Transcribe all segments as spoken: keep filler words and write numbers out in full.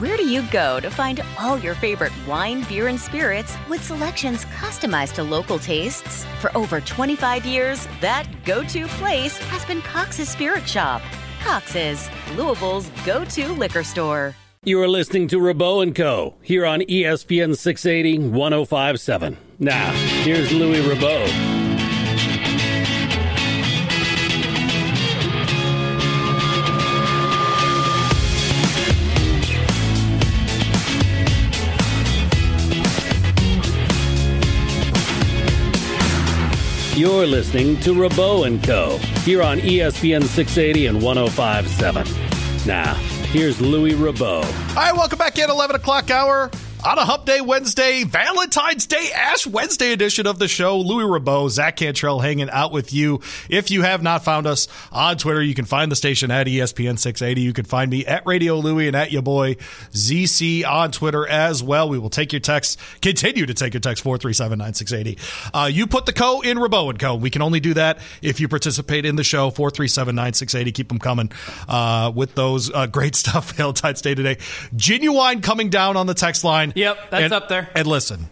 Where do you go to find all your favorite wine, beer, and spirits with selections customized to local tastes? For over twenty-five years, that go-to place has been Cox's Spirit Shop. Cox's, Louisville's go-to liquor store. You are listening to Rebeau and Co. here on E S P N six eighty, one oh five point seven. Now, here's Louis Rebeau. You're listening to Rebeau and Co. here on E S P N six eighty and one oh five point seven. Now, here's Louis Rebeau. All right, welcome back in, eleven o'clock hour on a Hump Day Wednesday, Valentine's Day, Ash Wednesday edition of the show. Louis Rebeau, Zach Cantrell hanging out with you. If you have not found us on Twitter, you can find the station at E S P N six eighty. You can find me at Radio Louis and at your boy Z C on Twitter as well. We will take your text, continue to take your text, four three seven, nine six eight zero. Uh, you put the co in Rebeau and Co. We can only do that if you participate in the show, four three seven, nine six eight zero. Keep them coming uh, with those uh, great stuff Valentine's Day today. Genuine coming down on the text line. Yep, that's and, up there. And listen,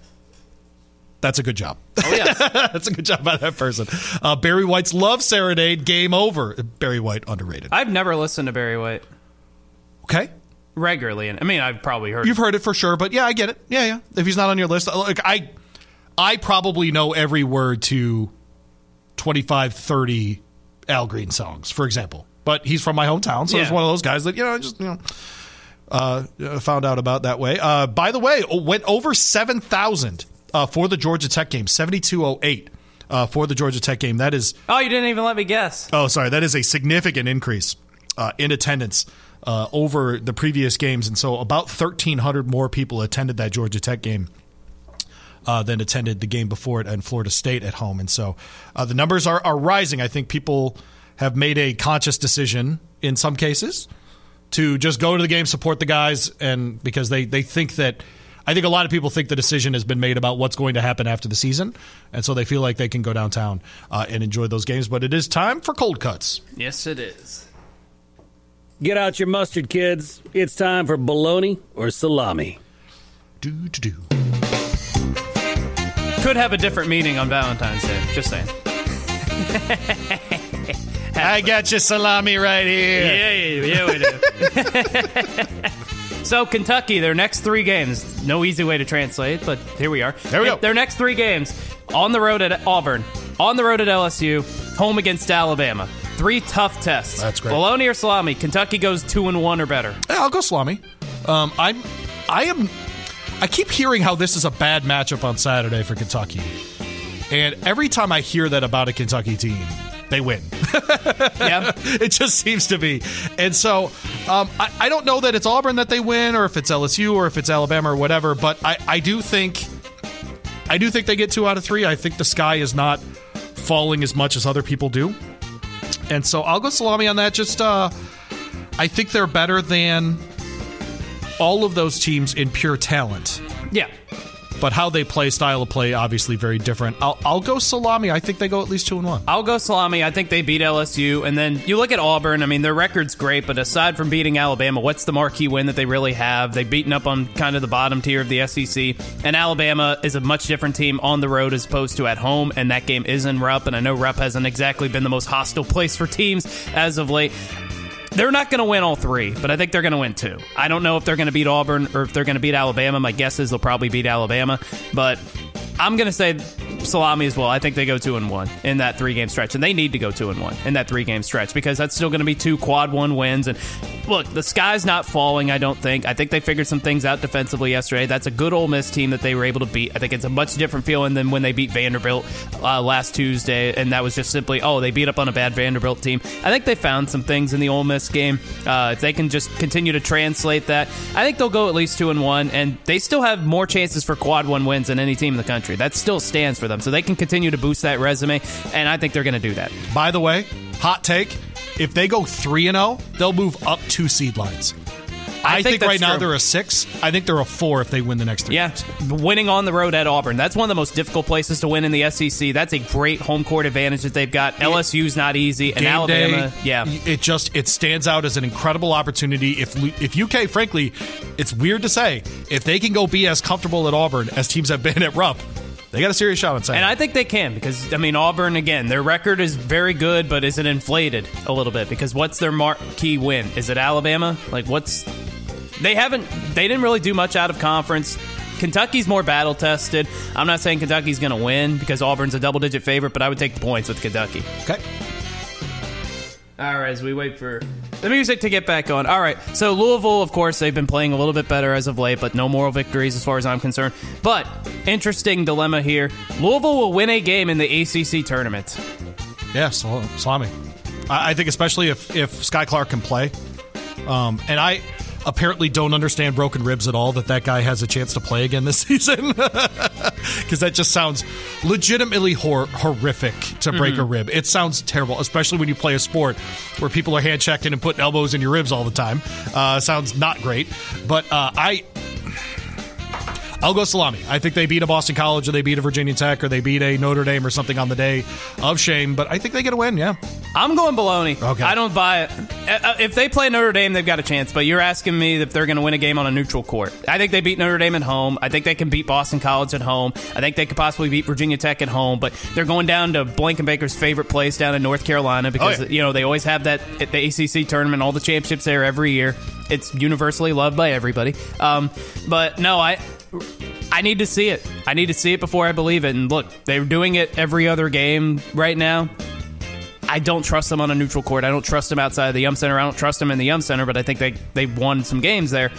that's a good job. Oh, yeah. That's a good job by that person. Uh, Barry White's Love Serenade, game over. Barry White, underrated. I've never listened to Barry White. Okay. Regularly. I mean, I've probably heard You've it. You've heard it for sure, but yeah, I get it. Yeah, yeah. If he's not on your list, like, I I probably know every word to twenty-five, thirty Al Green songs, for example. But he's from my hometown, so yeah. He's one of those guys that, you know, just, you know. Uh, found out about that way. Uh, by the way, went over seven thousand uh, for the Georgia Tech game, seventy-two oh eight uh, for the Georgia Tech game. That is. Oh, you didn't even let me guess. Oh, sorry. That is a significant increase uh, in attendance uh, over the previous games. And so about thirteen hundred more people attended that Georgia Tech game uh, than attended the game before it and Florida State at home. And so uh, the numbers are, are rising. I think people have made a conscious decision in some cases to just go to the game, support the guys, and because they, they think that I think a lot of people think the decision has been made about what's going to happen after the season, and so they feel like they can go downtown uh, and enjoy those games. But it is time for cold cuts. Yes, it is. Get out your mustard, kids. It's time for bologna or salami. Do do do. Could have a different meaning on Valentine's Day. Just saying. I got your salami right here. Yeah, yeah, yeah, we do. So, Kentucky, their next three games. No easy way to translate, but here we are. There we go. Their next three games. On the road at Auburn. On the road at L S U. Home against Alabama. Three tough tests. That's great. Bologna or salami. Kentucky goes two and one or better. Yeah, I'll go salami. Um, I'm, I am, I keep hearing how this is a bad matchup on Saturday for Kentucky. And every time I hear that about a Kentucky team, they win. Yeah, it just seems to be. And so um, I, I don't know that it's Auburn that they win or if it's L S U or if it's Alabama or whatever, but I, I do think I do think they get two out of three. I think the sky is not falling as much as other people do. And so I'll go salami on that. Just uh, I think they're better than all of those teams in pure talent. Yeah. But how they play, style of play, obviously very different. I'll, I'll go salami. I think they go at least two and one. I'll go salami. I think they beat L S U. And then you look at Auburn. I mean, their record's great. But aside from beating Alabama, what's the marquee win that they really have? They've beaten up on kind of the bottom tier of the S E C. And Alabama is a much different team on the road as opposed to at home. And that game is in Rupp. And I know Rupp hasn't exactly been the most hostile place for teams as of late. They're not going to win all three, but I think they're going to win two. I don't know if they're going to beat Auburn or if they're going to beat Alabama. My guess is they'll probably beat Alabama, but I'm going to say salami as well. I think they go two and one in that three game stretch, and they need to go two and one in that three game stretch because that's still going to be two quad one wins. And look, the sky's not falling. I don't think. I think they figured some things out defensively yesterday. That's a good Ole Miss team that they were able to beat. I think it's a much different feeling than when they beat Vanderbilt uh, last Tuesday, and that was just simply oh they beat up on a bad Vanderbilt team. I think they found some things in the Ole Miss game. Uh, if they can just continue to translate that, I think they'll go at least two and one, and they still have more chances for quad one wins than any team in the country. That still stands for them, so they can continue to boost that resume, and I think they're going to do that. By the way, hot take: if they go three and zero, they'll move up two seed lines. I, I think, think right now true. They're a six. I think they're a four if they win the next three. Yeah, games. Winning on the road at Auburn. That's one of the most difficult places to win in the S E C. That's a great home court advantage that they've got. It, L S U's not easy. And Alabama, day, yeah. It just it stands out as an incredible opportunity. If if U K, frankly, it's weird to say, if they can go be as comfortable at Auburn as teams have been at Rupp, they got a serious shot on Saturday. And I think they can because, I mean, Auburn, again, their record is very good, but is it inflated a little bit? Because what's their marquee win? Is it Alabama? Like, what's... They haven't. They didn't really do much out of conference. Kentucky's more battle tested. I'm not saying Kentucky's going to win because Auburn's a double digit favorite, but I would take the points with Kentucky. Okay. All right, as we wait for the music to get back on. All right, so Louisville, of course, they've been playing a little bit better as of late, but no moral victories as far as I'm concerned. But interesting dilemma here. Louisville will win a game in the A C C tournament. Yeah, so, salami. I, I think especially if if Sky Clark can play, um, and I. apparently don't understand broken ribs at all, that that guy has a chance to play again this season. Because that just sounds legitimately hor- horrific to break mm-hmm. a rib. It sounds terrible, especially when you play a sport where people are hand-checked in and putting elbows in your ribs all the time. Uh, sounds not great. But uh, I... I'll go salami. I think they beat a Boston College or they beat a Virginia Tech or they beat a Notre Dame or something on the day of shame, but I think they get a win, yeah. I'm going baloney. Okay. I don't buy it. If they play Notre Dame, they've got a chance, but you're asking me if they're going to win a game on a neutral court. I think they beat Notre Dame at home. I think they can beat Boston College at home. I think they could possibly beat Virginia Tech at home, but they're going down to Blankenbaker's favorite place down in North Carolina because, oh, yeah. you know, they always have that at the A C C tournament, all the championships there every year. It's universally loved by everybody. Um, but, no, I... I need to see it. I need to see it before I believe it. And look, they're doing it every other game right now. I don't trust them on a neutral court. I don't trust them outside of the Yum Center. I don't trust them in the Yum Center, but I think they, they've won some games there.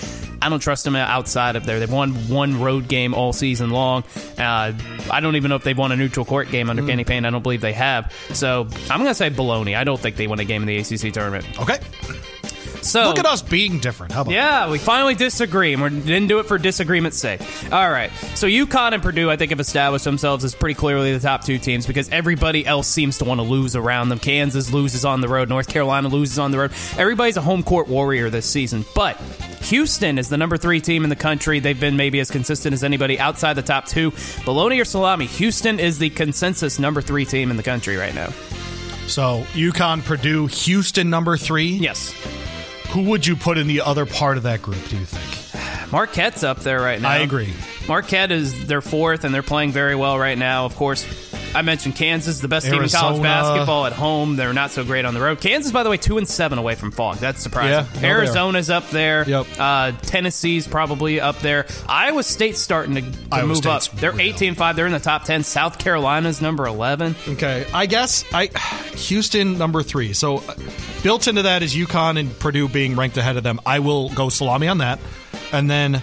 I don't trust them outside of there. They've won one road game all season long. Uh, I don't even know if they've won a neutral court game under mm. Kenny Payne. I don't believe they have. So I'm going to say baloney. I don't think they won a game in the A C C tournament. Okay. So, look at us being different. How about yeah, that? We finally disagree, and we didn't do it for disagreement's sake. All right. So UConn and Purdue, I think, have established themselves as pretty clearly the top two teams because everybody else seems to want to lose around them. Kansas loses on the road. North Carolina loses on the road. Everybody's a home court warrior this season. But Houston is the number three team in the country. They've been maybe as consistent as anybody outside the top two. Bologna or salami, Houston is the consensus number three team in the country right now. So UConn, Purdue, Houston number three? Yes. Who would you put in the other part of that group, do you think? Marquette's up there right now. I agree. Marquette is their fourth, and they're playing very well right now. Of course, I mentioned Kansas, the best Arizona. Team in college basketball at home. They're not so great on the road. Kansas, by the way, two and seven away from fog. That's surprising. Yeah, no, Arizona's up there. Yep. Uh, Tennessee's probably up there. Iowa State's starting to, to move State's up. They're eighteen five. They're in the top ten. South Carolina's number eleven. Okay, I guess I Houston number three. So built into that is UConn and Purdue being ranked ahead of them. I will go salami on that, and then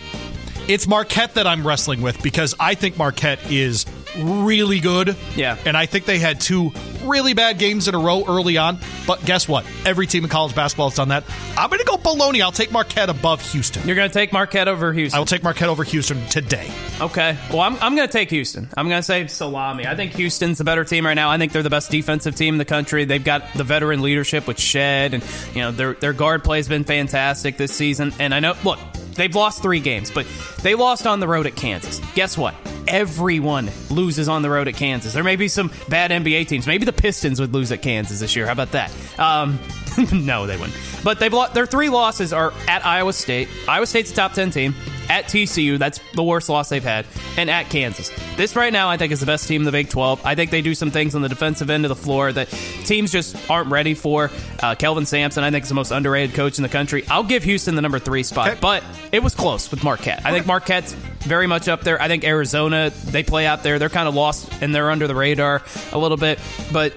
it's Marquette that I'm wrestling with because I think Marquette is really good. Yeah. And I think they had two really bad games in a row early on. But guess what? Every team in college basketball has done that. I'm going to go baloney. I'll take Marquette above Houston. You're going to take Marquette over Houston? I will take Marquette over Houston today. Okay. Well, I'm, I'm going to take Houston. I'm going to say salami. I think Houston's the better team right now. I think they're the best defensive team in the country. They've got the veteran leadership with Shed. And, you know, their, their guard play has been fantastic this season. And I know, look, they've lost three games, but they lost on the road at Kansas. Guess what? Everyone loses on the road at Kansas. There may be some bad N B A teams. Maybe the Pistons would lose at Kansas this year. How about that? Um, no, they wouldn't. But they've lo- their three losses are at Iowa State. Iowa State's a top ten team. at T C U. That's the worst loss they've had. And at Kansas. This right now, I think, is the best team in the Big twelve. I think they do some things on the defensive end of the floor that teams just aren't ready for. Uh, Kelvin Sampson, I think, is the most underrated coach in the country. I'll give Houston the number three spot, okay. But it was close with Marquette. I okay. think Marquette's very much up there. I think Arizona, they play out there. They're kind of lost, and they're under the radar a little bit. But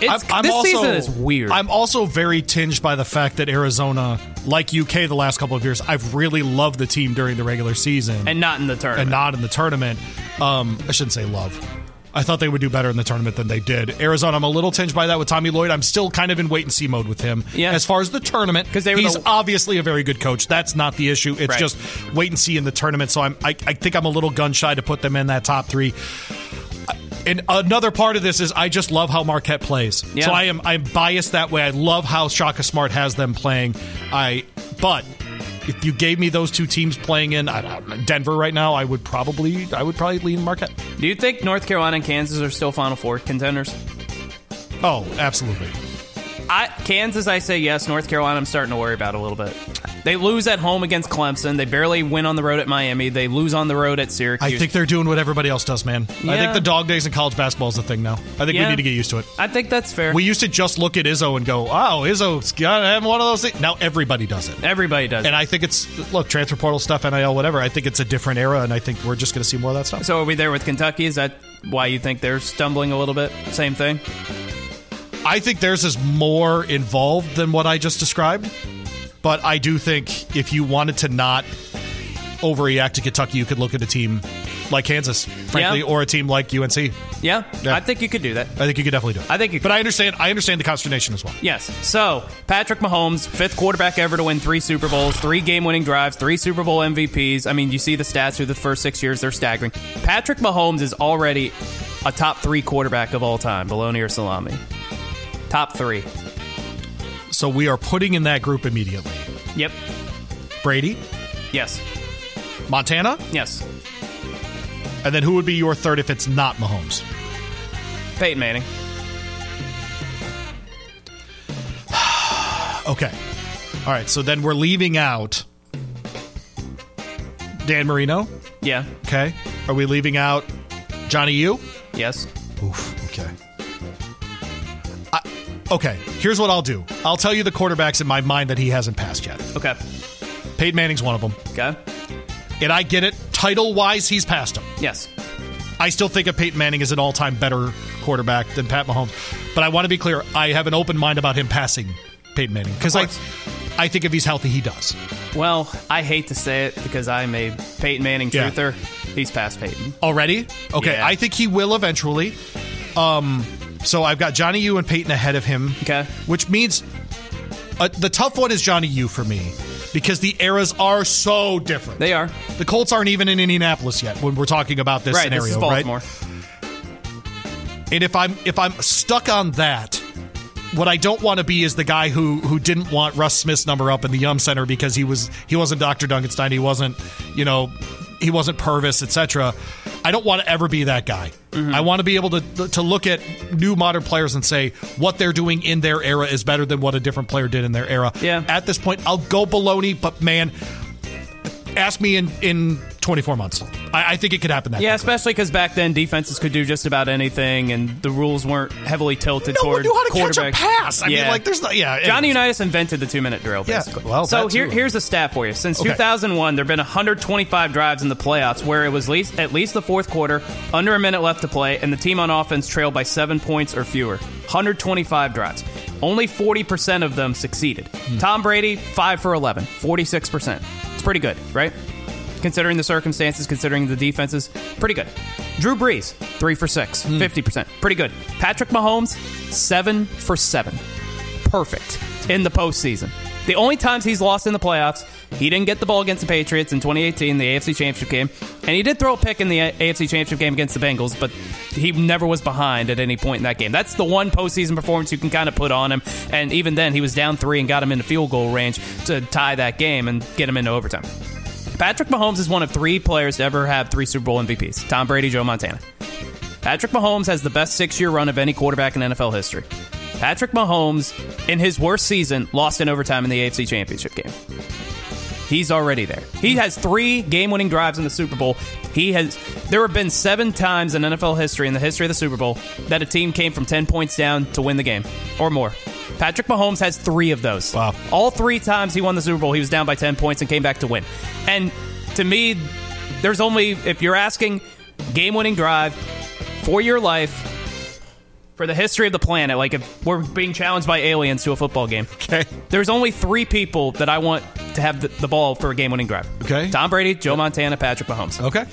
it's, I'm, I'm this also, season is weird. I'm also very tinged by the fact that Arizona, like U K the last couple of years, I've really loved the team during the regular season. And not in the tournament. And not in the tournament. Um, I shouldn't say love. I thought they would do better in the tournament than they did. Arizona, I'm a little tinged by that with Tommy Lloyd. I'm still kind of in wait-and-see mode with him. Yeah. As far as the tournament, he's the... obviously a very good coach. That's not the issue. It's right. just wait-and-see in the tournament. So I'm, I, I think I'm a little gun-shy to put them in that top three. And another part of this is I just love how Marquette plays. Yeah. So I am I'm biased that way. I love how Shaka Smart has them playing. I But... if you gave me those two teams playing in I don't know, Denver right now, I would probably I would probably lean Marquette. Do you think North Carolina and Kansas are still Final Four contenders? Oh, absolutely. I, Kansas, I say yes. North Carolina, I'm starting to worry about a little bit. They lose at home against Clemson. They barely win on the road at Miami. They lose on the road at Syracuse. I think they're doing what everybody else does, man. Yeah. I think the dog days in college basketball is the thing now. I think yeah. we need to get used to it. I think that's fair. We used to just look at Izzo and go, oh, Izzo's got to have one of those things. Now everybody does it. Everybody does and it. And I think it's, look, transfer portal stuff, N I L, whatever. I think it's a different era, and I think we're just going to see more of that stuff. So are we there with Kentucky? Is that why you think they're stumbling a little bit? Same thing? I think theirs is more involved than what I just described. But I do think if you wanted to not overreact to Kentucky, you could look at a team like Kansas, frankly, yeah. or a team like U N C. Yeah. yeah, I think you could do that. I think you could definitely do it. I think you could. But I understand, I understand the consternation as well. Yes. So, Patrick Mahomes, fifth quarterback ever to win three Super Bowls, three game-winning drives, three Super Bowl M V Ps. I mean, you see the stats through the first six years. They're staggering. Patrick Mahomes is already a top three quarterback of all time, bologna or salami. Top three. So we are putting in that group immediately. Yep. Brady? Yes. Montana? Yes. And then who would be your third if it's not Mahomes? Peyton Manning. Okay. All right, so then we're leaving out Dan Marino? Yeah. Okay. Are we leaving out Johnny U? Yes. Oof, okay. Okay, here's what I'll do. I'll tell you the quarterbacks in my mind that he hasn't passed yet. Okay. Peyton Manning's one of them. Okay. And I get it. Title-wise, he's passed him. Yes. I still think of Peyton Manning as an all-time better quarterback than Pat Mahomes. But I want to be clear. I have an open mind about him passing Peyton Manning. Because I, I think if he's healthy, he does. Well, I hate to say it because I'm a Peyton Manning truther. Yeah. He's passed Peyton. Already? Okay. Yeah. I think he will eventually. Um... So I've got Johnny U and Peyton ahead of him, okay. Which means uh, the tough one is Johnny U for me because the eras are so different. They are. The Colts aren't even in Indianapolis yet when we're talking about this right, scenario, this is Baltimore. Right? And if I'm if I'm stuck on that, what I don't want to be is the guy who who didn't want Russ Smith's number up in the Yum Center because he was he wasn't Doctor Duncanstein, he wasn't you know. He wasn't Purvis, et cetera. I don't want to ever be that guy. Mm-hmm. I want to be able to to look at new modern players and say what they're doing in their era is better than what a different player did in their era. Yeah. At this point, I'll go baloney, but man, ask me in, in twenty-four months. I, I think it could happen that way. Yeah, quickly. Especially because back then defenses could do just about anything, and the rules weren't heavily tilted no toward quarterbacks. No one knew how to catch a pass. I yeah. mean, like, there's not... Yeah, Johnny Unitas invented the two-minute drill, basically. Yeah, well, so here, here's a stat for you. Since okay. two thousand one, there have been one hundred twenty-five drives in the playoffs where it was least, at least the fourth quarter, under a minute left to play, and the team on offense trailed by seven points or fewer. one hundred twenty-five drives. Only forty percent of them succeeded. Hmm. Tom Brady, five for eleven, forty-six percent. It's pretty good, right? Considering the circumstances, considering the defenses, pretty good. Drew Brees, three for six, mm. fifty percent. Pretty good. Patrick Mahomes, seven for seven. Perfect in the postseason. The only times he's lost in the playoffs, he didn't get the ball against the Patriots in twenty eighteen, the A F C Championship game, and he did throw a pick in the A F C Championship game against the Bengals, but he never was behind at any point in that game. That's the one postseason performance you can kind of put on him, and even then he was down three and got him into field goal range to tie that game and get him into overtime. Patrick Mahomes is one of three players to ever have three Super Bowl M V Ps. Tom Brady, Joe Montana. Patrick Mahomes has the best six-year run of any quarterback in N F L history. Patrick Mahomes, in his worst season, lost in overtime in the A F C Championship game. He's already there. He has three game-winning drives in the Super Bowl. He has. There have been seven times in N F L history, in the history of the Super Bowl, that a team came from ten points down to win the game or more. Patrick Mahomes has three of those. Wow. All three times he won the Super Bowl, he was down by ten points and came back to win. And to me, there's only, if you're asking, game-winning drive for your life, for the history of the planet, like if we're being challenged by aliens to a football game, okay, there's only three people that I want to have the, the ball for a game-winning drive. Okay. Tom Brady, Joe yep. Montana, Patrick Mahomes. Okay.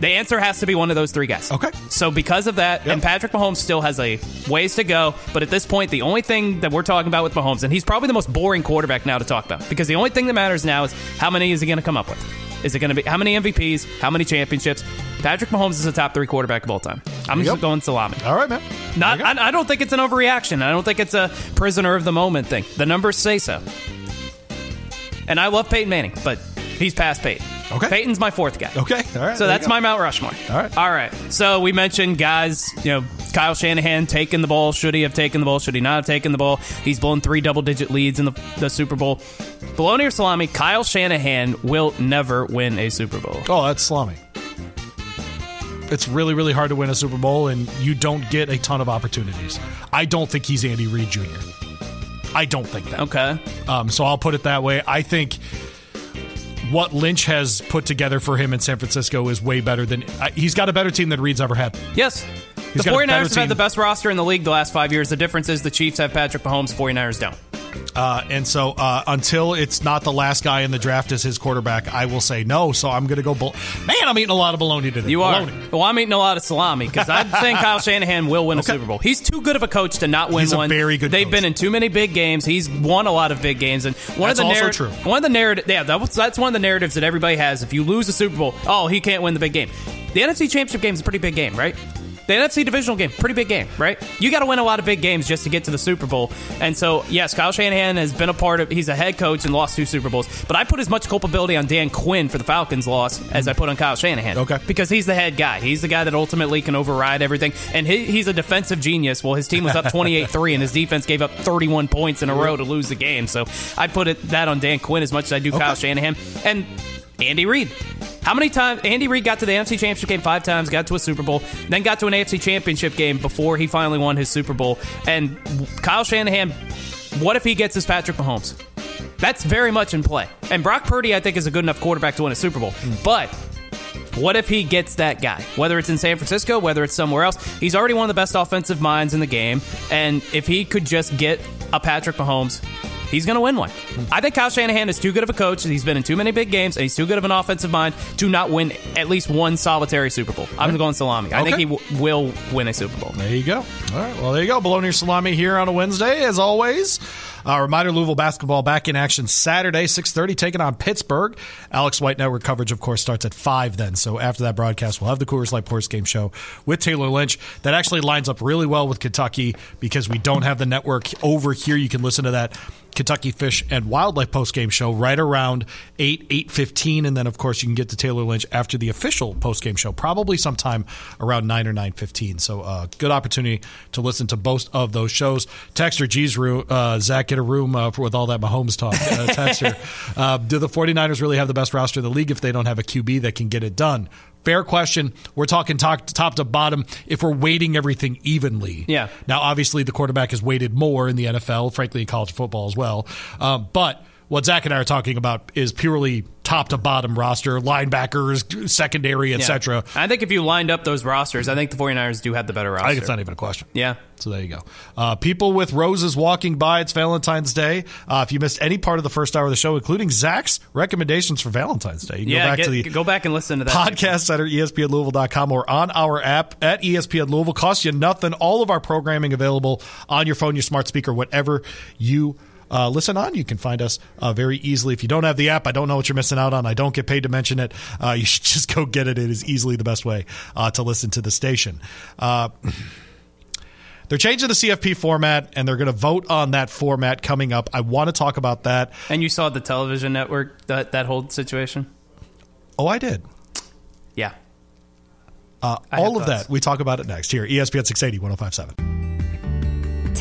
The answer has to be one of those three guys. Okay. So because of that, yep. and Patrick Mahomes still has a ways to go, but at this point, the only thing that we're talking about with Mahomes, and he's probably the most boring quarterback now to talk about, because the only thing that matters now is how many is he going to come up with? Is it going to be how many M V Ps, how many championships? Patrick Mahomes is a top three quarterback of all time. I'm just going salami. All right, man. Not, I, I don't think it's an overreaction. I don't think it's a prisoner of the moment thing. The numbers say so. And I love Peyton Manning, but he's past Peyton. Okay. Peyton's my fourth guy. Okay. All right. So that's my Mount Rushmore. All right. All right. So we mentioned guys, you know, Kyle Shanahan taking the ball. Should he have taken the ball? Should he not have taken the ball? He's blown three double-digit leads in the, the Super Bowl. Bologna or salami, Kyle Shanahan will never win a Super Bowl. Oh, that's salami. It's really, really hard to win a Super Bowl, and you don't get a ton of opportunities. I don't think he's Andy Reid Junior I don't think that. Okay. Um, so I'll put it that way. I think what Lynch has put together for him in San Francisco is way better than... Uh, he's got a better team than Reid's ever had. Yes. He's the forty-niners have team. Had the best roster in the league the last five years. The difference is the Chiefs have Patrick Mahomes, forty-niners don't. Uh, and so uh, until it's not the last guy in the draft as his quarterback, I will say no. So I'm going to go... Bol- Man, I'm eating a lot of bologna today. You are. Bologna. Well, I'm eating a lot of salami because I'm saying Kyle Shanahan will win okay. a Super Bowl. He's too good of a coach to not win He's one. He's a very good They've coach. Been in too many big games. He's won a lot of big games. And one that's of the narr- also true. One of the narrative, yeah, that's, that's one of the narratives that everybody has. If you lose the Super Bowl, oh, he can't win the big game. The N F C Championship game is a pretty big game, right? The N F C divisional game, pretty big game, right? You got to win a lot of big games just to get to the Super Bowl. And so, yes, Kyle Shanahan has been a part of, he's a head coach and lost two Super Bowls. But I put as much culpability on Dan Quinn for the Falcons' loss as I put on Kyle Shanahan. Okay. Because he's the head guy. He's the guy that ultimately can override everything. And he, he's a defensive genius. Well, his team was up twenty-eight three and his defense gave up thirty-one points in a row to lose the game. So I put it that on Dan Quinn as much as I do okay. Kyle Shanahan. And Andy Reid. How many times Andy Reid got to the N F C Championship game five times, got to a Super Bowl, then got to an A F C Championship game before he finally won his Super Bowl. And Kyle Shanahan, what if he gets his Patrick Mahomes? That's very much in play. And Brock Purdy, I think, is a good enough quarterback to win a Super Bowl. Mm. But what if he gets that guy? Whether it's in San Francisco, whether it's somewhere else, he's already one of the best offensive minds in the game. And if he could just get a Patrick Mahomes, he's going to win one. I think Kyle Shanahan is too good of a coach. He's been in too many big games, and he's too good of an offensive mind to not win at least one solitary Super Bowl. I'm going salami. I okay. think he w- will win a Super Bowl. There you go. All right. Well, there you go. Bologna or salami here on a Wednesday, as always. Uh, reminder, Louisville basketball back in action Saturday, six thirty, taking on Pittsburgh. Alex White Network coverage, of course, starts at five then. So after that broadcast, we'll have the Coors Light Post Game Show with Taylor Lynch. That actually lines up really well with Kentucky because we don't have the network over here. You can listen to that Kentucky Fish and Wildlife Post Game Show right around eight, eight fifteen. And then, of course, you can get to Taylor Lynch after the official post game show, probably sometime around nine or nine fifteen. So uh, good opportunity to listen to both of those shows. Texter, geez, uh, Zach, get a room uh, for, with all that Mahomes talk. Uh, Texter, uh, do the 49ers really have the best roster in the league if they don't have a Q B that can get it done? Fair question. We're talking top, top to bottom if we're weighting everything evenly. Yeah. Now, obviously, the quarterback is weighted more in the N F L, frankly, in college football as well. Um, but what Zach and I are talking about is purely top to bottom roster, linebackers, secondary, et cetera. Yeah. I think if you lined up those rosters, I think the 49ers do have the better roster. I think it's not even a question. Yeah. So there you go. Uh, people with roses walking by. It's Valentine's Day. Uh, if you missed any part of the first hour of the show, including Zach's recommendations for Valentine's Day, you can yeah, go back get, to the go back and listen to that podcast at E S P N Louisville dot com or on our app at E S P N Louisville. Costs you nothing. All of our programming available on your phone, your smart speaker, whatever you Uh, listen on. You can find us uh, very easily. If you don't have the app, I don't know what you're missing out on. I don't get paid to mention it. Uh, you should just go get it. It is easily the best way uh, to listen to the station. Uh, they're changing the C F P format, and they're going to vote on that format coming up. I want to talk about that. And you saw the television network, that, that whole situation? Oh, I did. Yeah. Uh, all of thoughts. That, we talk about it next. Here, E S P N six eighty, one oh five point seven.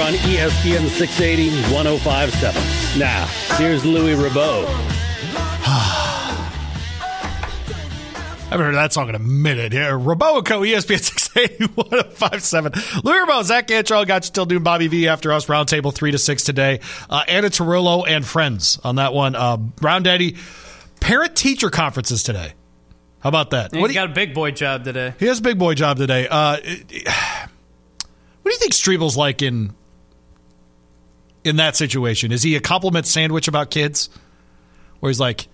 On E S P N six eighty, one oh five point seven. Now, here's Louis Rebeau. I haven't heard that song in a minute. Here, Rebeau and Co, E S P N six eighty, one oh five point seven. Louis Rebeau, Zach Cantrell, got you still doing Bobby V after us. Roundtable three to six today. Uh, Anna Tarullo and friends on that one. Uh, Round Daddy, parent-teacher conferences today. How about that? He's got a big boy job today. He has a big boy job today. Uh, it, it, what do you think Strebel's like in... in that situation? Is he a compliment sandwich about kids? Where he's like,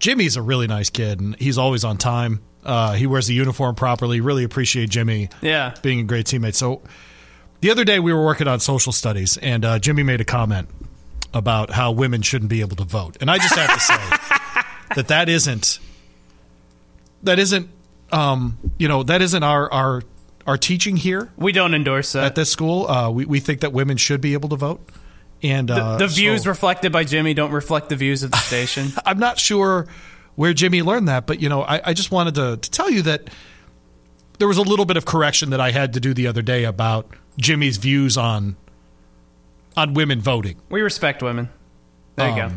Jimmy's a really nice kid, and he's always on time. Uh, he wears the uniform properly. Really appreciate Jimmy yeah. being a great teammate. So the other day we were working on social studies, and uh, Jimmy made a comment about how women shouldn't be able to vote. And I just have to say that that isn't, that isn't, um, you know, that isn't our, our, our teaching here. We don't endorse that. At this school, uh, we, we think that women should be able to vote. And uh, the, the views so, reflected by Jimmy don't reflect the views of the station. I'm not sure where Jimmy learned that, but you know, I, I just wanted to, to tell you that there was a little bit of correction that I had to do the other day about Jimmy's views on on women voting. We respect women. There um, you go.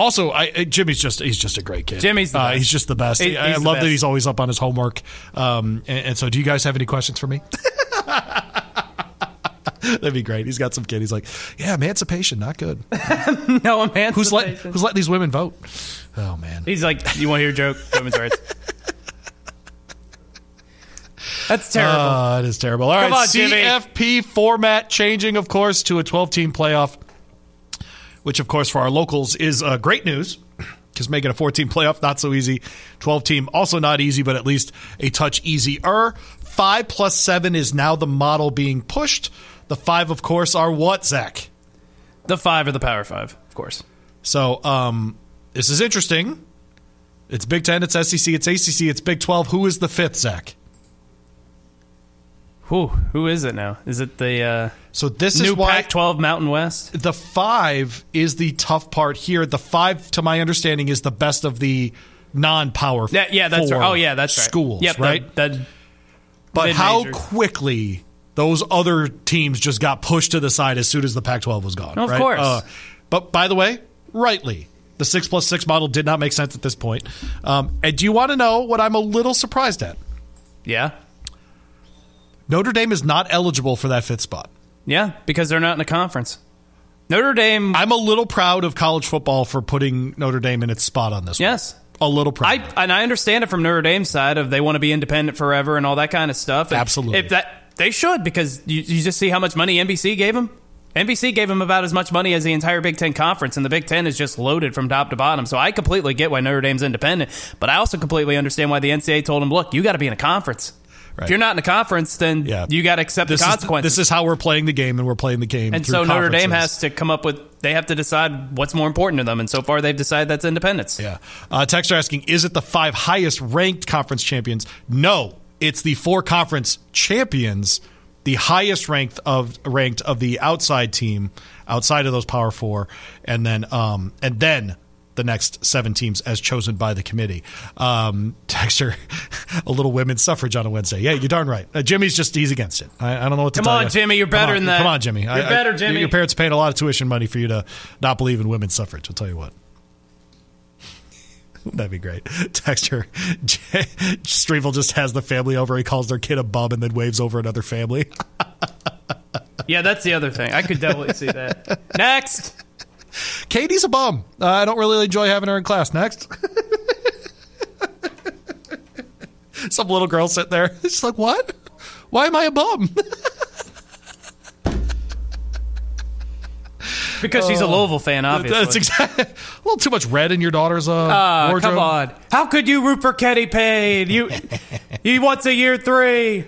Also, I, Jimmy's just—he's just a great kid. Jimmy's the best. Uh, he's just the best. He, I love best. that he's always up on his homework. Um, and, and so, do you guys have any questions for me? That'd be great. He's got some kid. He's like, yeah, emancipation, not good. No emancipation. Who's letting, who's letting these women vote? Oh, man. He's like, you want to hear a joke? Women's rights. That's terrible. Uh, it is terrible. All Come right, on, C F P Jimmy. Format changing, of course, to a twelve-team playoff, which, of course, for our locals is uh, great news. Because making a four-team playoff, not so easy. twelve-team, also not easy, but at least a touch easier. Five plus seven is now the model being pushed. The five, of course, are what, Zach? The five are the Power Five, of course. So um, this is interesting. It's Big Ten, it's S E C, it's A C C, it's Big twelve. Who is the fifth, Zach? Who? Who is it now? Is it the uh, so this new is why Pac twelve Mountain West? The five is the tough part here. The five, to my understanding, is the best of the non-Power yeah, yeah, that's four right. Oh, yeah, that's schools, right? Yep, right? That, that but how quickly... those other teams just got pushed to the side as soon as the Pac twelve was gone. Of right? course. Uh, but, by the way, rightly, the six plus six model did not make sense at this point. Um, and do you want to know what I'm a little surprised at? Yeah. Notre Dame is not eligible for that fifth spot. Yeah, because they're not in the conference. Notre Dame... I'm a little proud of college football for putting Notre Dame in its spot on this yes. one. Yes. A little proud. I, and I understand it from Notre Dame's side of they want to be independent forever and all that kind of stuff. And absolutely. If that... They should, because you, you just see how much money N B C gave him. N B C gave him about as much money as the entire Big Ten Conference, and the Big Ten is just loaded from top to bottom. So I completely get why Notre Dame's independent, but I also completely understand why the N C double A told him, look, you got to be in a conference. Right. If you're not in a conference, then yeah. you got to accept this the consequences. Is, this is how we're playing the game, and we're playing the game and through so Notre Dame has to come up with, they have to decide what's more important to them, and so far they've decided that's independence. Yeah. Uh, Texter asking, is it the five highest-ranked conference champions? No. It's the four conference champions, the highest ranked of ranked of the outside team, outside of those Power Four, and then um, and then the next seven teams as chosen by the committee. Um, Texter, a little women's suffrage on a Wednesday. Yeah, you're darn right. Uh, Jimmy's just he's against it. I, I don't know what to come tell on, you. Come on, Jimmy, you're better than that. Come on, Jimmy, you're I, better, Jimmy. I, your parents paid a lot of tuition money for you to not believe in women's suffrage. I'll tell you what. That'd be great. Texter, J- Strevel just has the family over. He calls their kid a bum and then waves over another family. Yeah, that's the other thing. I could definitely see that. Next. Katie's a bum. Uh, I don't really enjoy having her in class. Next. Some little girl sitting there. She's like, what? Why am I a bum? Because she's uh, a Louisville fan, obviously. That's exactly. A little too much red in your daughter's uh, uh, wardrobe. Come on. How could you root for Kenny Payne? You, he wants a year three.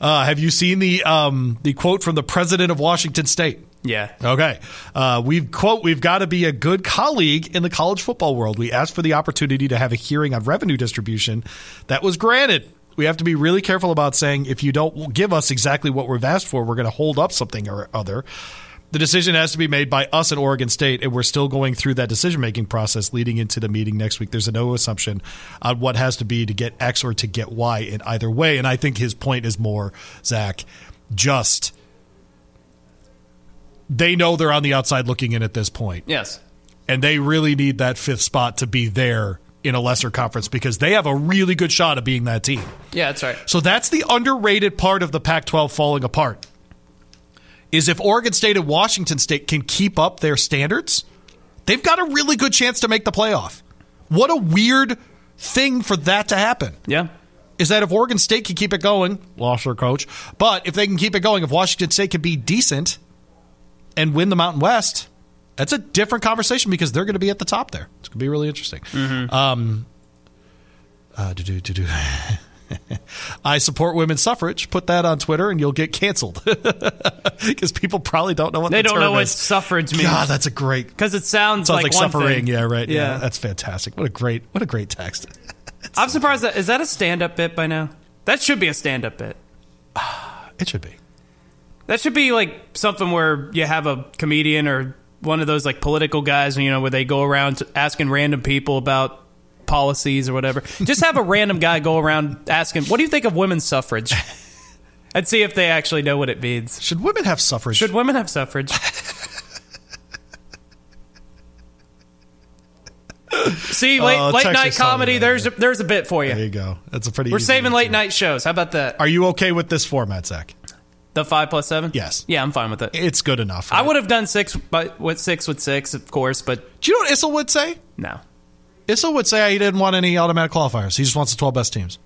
Uh, have you seen the um, the quote from the president of Washington State? Yeah. Okay. Uh, we've quote, we've got to be a good colleague in the college football world. We asked for the opportunity to have a hearing on revenue distribution. That was granted. We have to be really careful about saying, if you don't give us exactly what we've asked for, we're going to hold up something or other. The decision has to be made by us at Oregon State, and we're still going through that decision-making process leading into the meeting next week. There's no assumption on what has to be to get X or to get Y in either way. And I think his point is more, Zach, just they know they're on the outside looking in at this point. Yes. And they really need that fifth spot to be there in a lesser conference, because they have a really good shot of being that team. Yeah, that's right. So that's the underrated part of the Pac twelve falling apart. Is if Oregon State and Washington State can keep up their standards, they've got a really good chance to make the playoff. What a weird thing for that to happen. Yeah. Is that if Oregon State can keep it going, lost their coach, but if they can keep it going, if Washington State can be decent and win the Mountain West, that's a different conversation, because they're going to be at the top there. It's going to be really interesting. Mm-hmm. Um, uh, do-do, do-do. I support women's suffrage. Put that on Twitter, and you'll get canceled, because people probably don't know what they the don't know what is. Suffrage means. God, that's a great, because it sounds, sounds like, like one suffering. Thing. Yeah, right. Yeah. yeah, that's fantastic. What a great, what a great text. It's I'm so surprised funny. That is that a stand-up bit by now. That should be a stand-up bit. It should be. That should be like something where you have a comedian or one of those like political guys, you know, where they go around asking random people about policies or whatever. Just have a random guy go around asking, what do you think of women's suffrage? And see if they actually know what it means. Should women have suffrage? Should women have suffrage? See, late, uh, late night comedy, right there's, there. a, there's a bit for you. There you go. That's a pretty We're saving late night shows. How about that? Are you okay with this format, Zach? The five plus seven? Yes. Yeah, I'm fine with it. It's good enough. Right? I would have done six, but what six with six, of course, but... Do you know what Issel would say? No. Issel would say he didn't want any automatic qualifiers. He just wants the twelve best teams.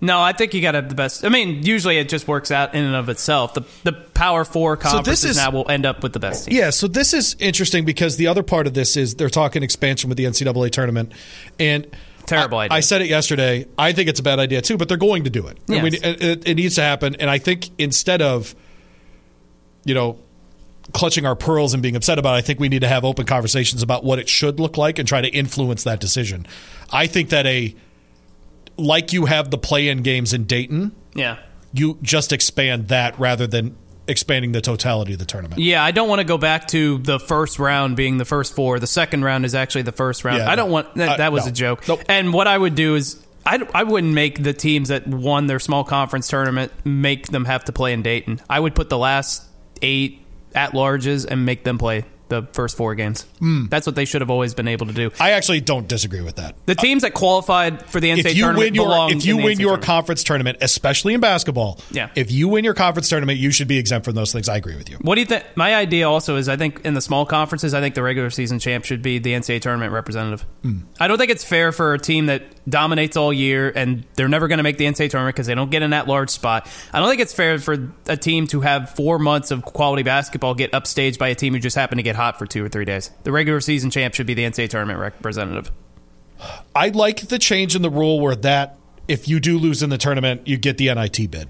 No, I think you got to have the best. I mean, usually it just works out in and of itself. The the Power Four conferences so is, now will end up with the best teams. Yeah, so this is interesting, because the other part of this is they're talking expansion with the N C double A tournament. And Terrible I, idea. I said it yesterday. I think it's a bad idea too, but they're going to do it. Yes. I mean, it, it needs to happen. And I think instead of, you know, clutching our pearls and being upset about it, I think we need to have open conversations about what it should look like and try to influence that decision. I think that a like you have the play-in games in Dayton, yeah, you just expand that rather than expanding the totality of the tournament. Yeah, I don't want to go back to the first round being the first four. The second round is actually the first round. Yeah, I don't no. want that, that was uh, no. a joke. Nope. And what I would do is I, I wouldn't make the teams that won their small conference tournament make them have to play in Dayton. I would put the last eight at-larges and make them play the first four games. Mm. That's what they should have always been able to do. I actually don't disagree with that. The teams uh, that qualified for the N C double A tournament belong in the N C double A tournament. If you win your conference tournament, especially in basketball, yeah. if you win your conference tournament, you should be exempt from those things. I agree with you. What do you think? My idea also is I think in the small conferences, I think the regular season champ should be the N C double A tournament representative. Mm. I don't think it's fair for a team that dominates all year and they're never going to make the N C double A tournament because they don't get in that large spot. I don't think it's fair for a team to have four months of quality basketball get upstaged by a team who just happened to get hot for two or three days. The regular season champ should be the N C double A tournament representative. I like the change in the rule where that if you do lose in the tournament, you get the N I T bid.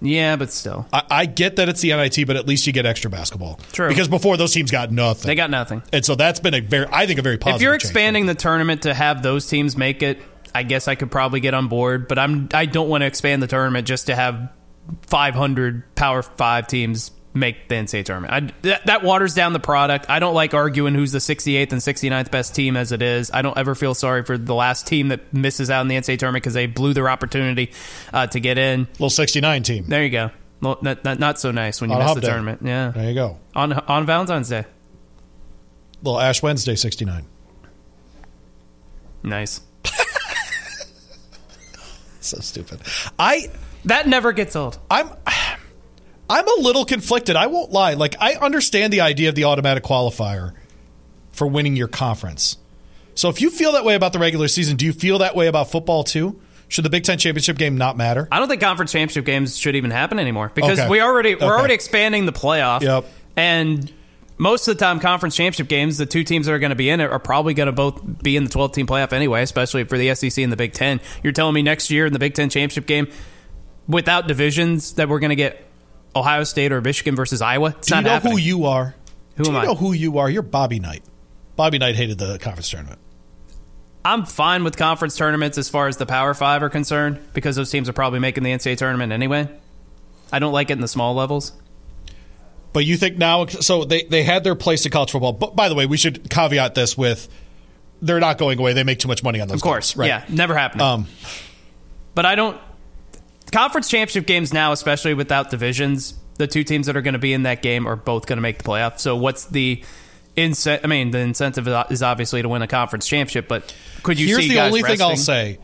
Yeah, but still. I, I get that it's the N I T, but at least you get extra basketball. True. Because before, those teams got nothing. They got nothing. And so that's been, a very, I think, a very positive change. If you're expanding the tournament to have those teams make it, I guess I could probably get on board, but I'm, I don't want to expand the tournament just to have five hundred Power five teams make the N C double A tournament. I, that, that waters down the product. I don't like arguing who's the sixty-eighth and sixty-ninth best team as it is. I don't ever feel sorry for the last team that misses out in the N C double A tournament because they blew their opportunity uh, to get in. Little sixty-nine team. There you go. Well, not, not, not so nice when you on miss the day. Tournament. Yeah. There you go. On on Valentine's Day. Little Ash Wednesday sixty-nine. Nice. So stupid. I that never gets old. I'm I'm a little conflicted. I won't lie. Like, I understand the idea of the automatic qualifier for winning your conference. So if you feel that way about the regular season, do you feel that way about football too? Should the Big Ten championship game not matter? I don't think conference championship games should even happen anymore because okay. we already we're okay. already expanding the playoff. Yep. And most of the time, conference championship games, the two teams that are going to be in it are probably going to both be in the twelve-team playoff anyway, especially for the S E C and the Big Ten. You're telling me next year in the Big Ten championship game, without divisions, that we're going to get Ohio State or Michigan versus Iowa? It's Do not you know happening. Who you are? Who Do am I? Do you know who you are? You're Bobby Knight. Bobby Knight hated the conference tournament. I'm fine with conference tournaments as far as the Power Five are concerned because those teams are probably making the N C double A tournament anyway. I don't like it in the small levels. But you think now, so they, they had their place in college football. But by the way, we should caveat this with they're not going away. They make too much money on those. Of course, games, right? Yeah, never happened. Um, but I don't conference championship games now, especially without divisions. The two teams that are going to be in that game are both going to make the playoff. So what's the incentive? I mean, the incentive is obviously to win a conference championship. But could you? Here's see the guys only resting? Thing I'll say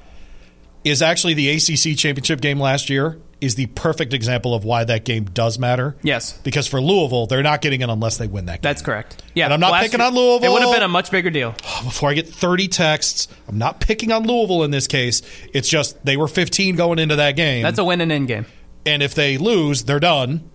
is actually the A C C championship game last year is the perfect example of why that game does matter. Yes. Because for Louisville, they're not getting it unless they win that game. That's correct. Yeah. And I'm not picking year, on Louisville. It would have been a much bigger deal. Before I get thirty texts, I'm not picking on Louisville in this case. It's just they were fifteen going into that game. That's a win and end game. And if they lose, they're done.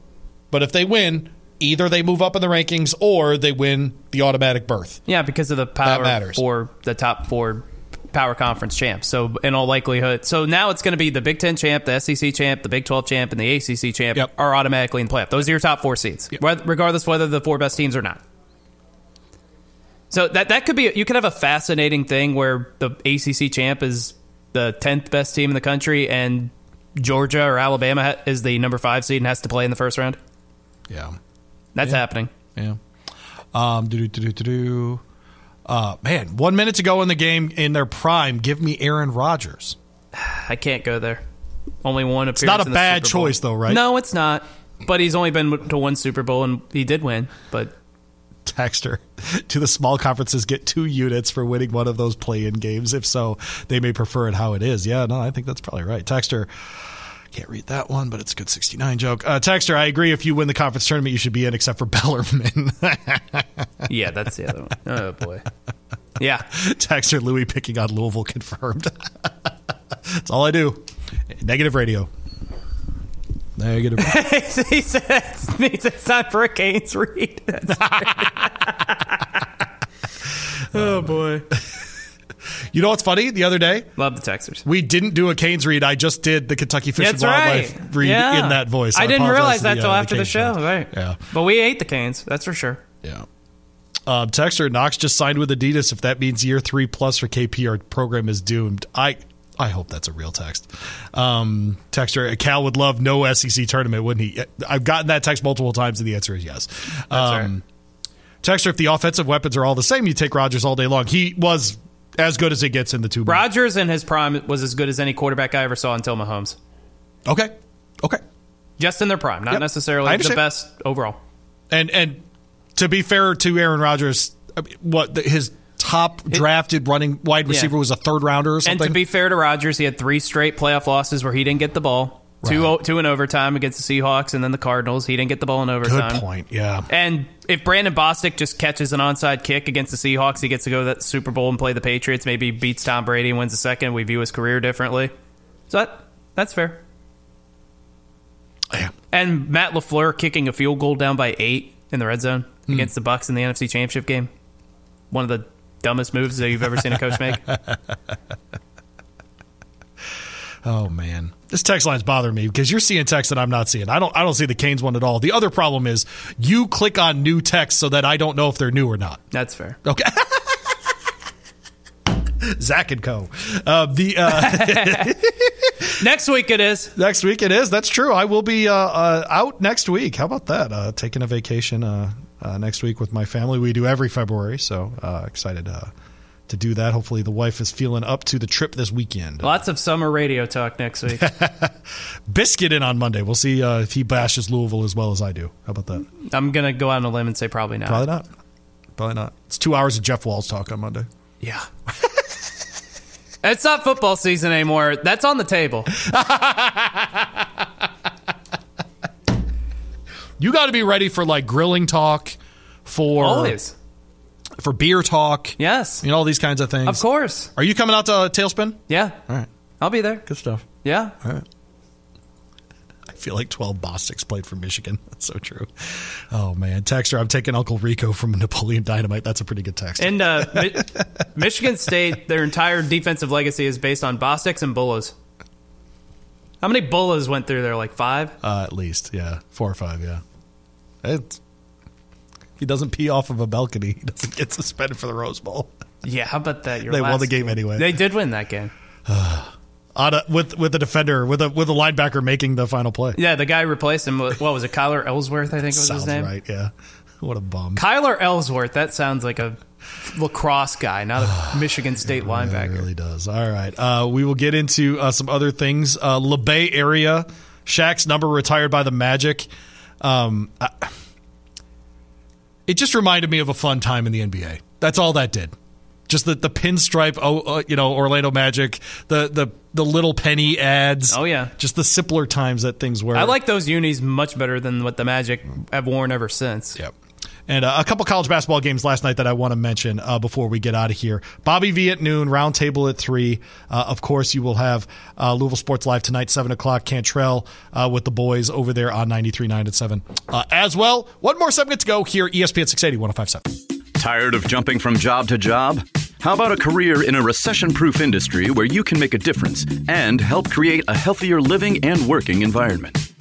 But if they win, either they move up in the rankings or they win the automatic berth. Yeah, because of the power for the top four Power Conference champ. So in all likelihood, so now it's going to be the Big Ten champ, the S E C champ, the Big twelve champ, and the A C C champ yep. are automatically in the playoff. Those are your top four seeds, yep. regardless whether the four best teams or not. So that that could be, you could have a fascinating thing where the A C C champ is the tenth best team in the country and Georgia or Alabama is the number five seed and has to play in the first round. Yeah. That's yeah. happening. Yeah. Um, do do do do do. Uh, man, one minute to go in the game in their prime. Give me Aaron Rodgers. I can't go there. Only one appearance. It's not a in the bad Super Bowl. Choice, though, right? No, it's not. But he's only been to one Super Bowl, and he did win. But Texter, do the small conferences get two units for winning one of those play-in games? If so, they may prefer it how it is. Yeah, no, I think that's probably right. Texter, can't read that one, but it's a good sixty-nine joke. Uh, Texter, I agree. If you win the conference tournament, you should be in, except for Bellarmine. Yeah, that's the other one. Oh, boy. Yeah. Texter, Louis picking on Louisville confirmed. That's all I do. Negative radio. Negative radio. He says it's time for a Canes read. Oh, boy. You know what's funny? The other day, love the Texters. We didn't do a Canes read. I just did the Kentucky Fish that's and Wildlife right. read yeah. in that voice. I, I didn't realize that until uh, after the, the show. Show. Right? Yeah. But we ate the Canes. That's for sure. Yeah. Um, Texter, Knox just signed with Adidas. If that means year three plus for K P, our program is doomed. I I hope that's a real text. Um, Texter, Cal would love no S E C tournament, wouldn't he? I've gotten that text multiple times, and the answer is yes. That's um, right. Texter, if the offensive weapons are all the same, you take Rodgers all day long. He was as good as it gets in the two. Rodgers in his prime was as good as any quarterback I ever saw until Mahomes. Okay. Okay. Just in their prime, not yep. necessarily the best overall. And and to be fair to Aaron Rodgers, what his top it, drafted running wide receiver yeah. was a third rounder or something. And to be fair to Rodgers, he had three straight playoff losses where he didn't get the ball. Right. Two two in overtime against the Seahawks and then the Cardinals. He didn't get the ball in overtime. Good point, yeah. And if Brandon Bostic just catches an onside kick against the Seahawks, he gets to go to that Super Bowl and play the Patriots. Maybe he beats Tom Brady and wins the second. We view his career differently. So that, that's fair. Yeah. And Matt LaFleur kicking a field goal down by eight in the red zone mm. against the Bucs in the N F C Championship game. One of the dumbest moves that you've ever seen a coach make. Oh, man. This text line's bothering me because you're seeing text that I'm not seeing. I don't I don't see the Canes one at all. The other problem is you click on new text so that I don't know if they're new or not. That's fair. Okay. Zach and Co. Uh, the uh, Next week it is. Next week it is. That's true. I will be uh, uh, out next week. How about that? Uh, taking a vacation uh, uh, next week with my family. We do every February, so uh, excited uh to do that. Hopefully the wife is feeling up to the trip this weekend. Lots of summer radio talk next week. Biscuit in on Monday. We'll see uh, if he bashes Louisville as well as I do. How about that? I'm going to go out on a limb and say probably not. Probably not. Probably not. It's two hours of Jeff Walls talk on Monday. Yeah. It's not football season anymore. That's on the table. You got to be ready for like grilling talk, for always, for beer talk. Yes, you know, all these kinds of things. Of course. Are you coming out to uh, Tailspin? Yeah. All right. I'll be there. Good stuff. Yeah. All right. I feel like twelve Bostick's played for Michigan. That's so true. Oh, man. Texter, I'm taking Uncle Rico from Napoleon Dynamite. That's a pretty good text. And uh, Mi- Michigan State, their entire defensive legacy is based on Bostick's and Bullas. How many Bullas went through there? Like five? Uh, at least, yeah. Four or five, yeah. It's, if he doesn't pee off of a balcony, he doesn't get suspended for the Rose Bowl. Yeah, how about that? Your they won the game, game anyway. They did win that game. On a, with with a defender, with a with a linebacker making the final play. Yeah, the guy replaced him with, what was it, Kyler Ellsworth, I think was sounds his name? Right, yeah. What a bum. Kyler Ellsworth, that sounds like a lacrosse guy, not a Michigan State really, linebacker. It really does. All right. Uh, we will get into uh, some other things. Uh, La Bay Area, Shaq's number retired by the Magic. Um, I, it just reminded me of a fun time in the N B A. That's all that did. Just the, the pinstripe, oh, uh, you know, Orlando Magic, the the the little penny ads. Oh, yeah. Just the simpler times that things were. I like those unis much better than what the Magic have worn ever since. Yep. And uh, a couple college basketball games last night that I want to mention uh, before we get out of here. Bobby V at noon, Roundtable at three. Uh, of course, you will have uh, Louisville Sports Live tonight, seven o'clock. Cantrell uh, with the boys over there on ninety-three point nine at seven. Uh, as well, one more segment to go here, E S P N six eighty, one oh five point seven. Tired of jumping from job to job? How about a career in a recession-proof industry where you can make a difference and help create a healthier living and working environment?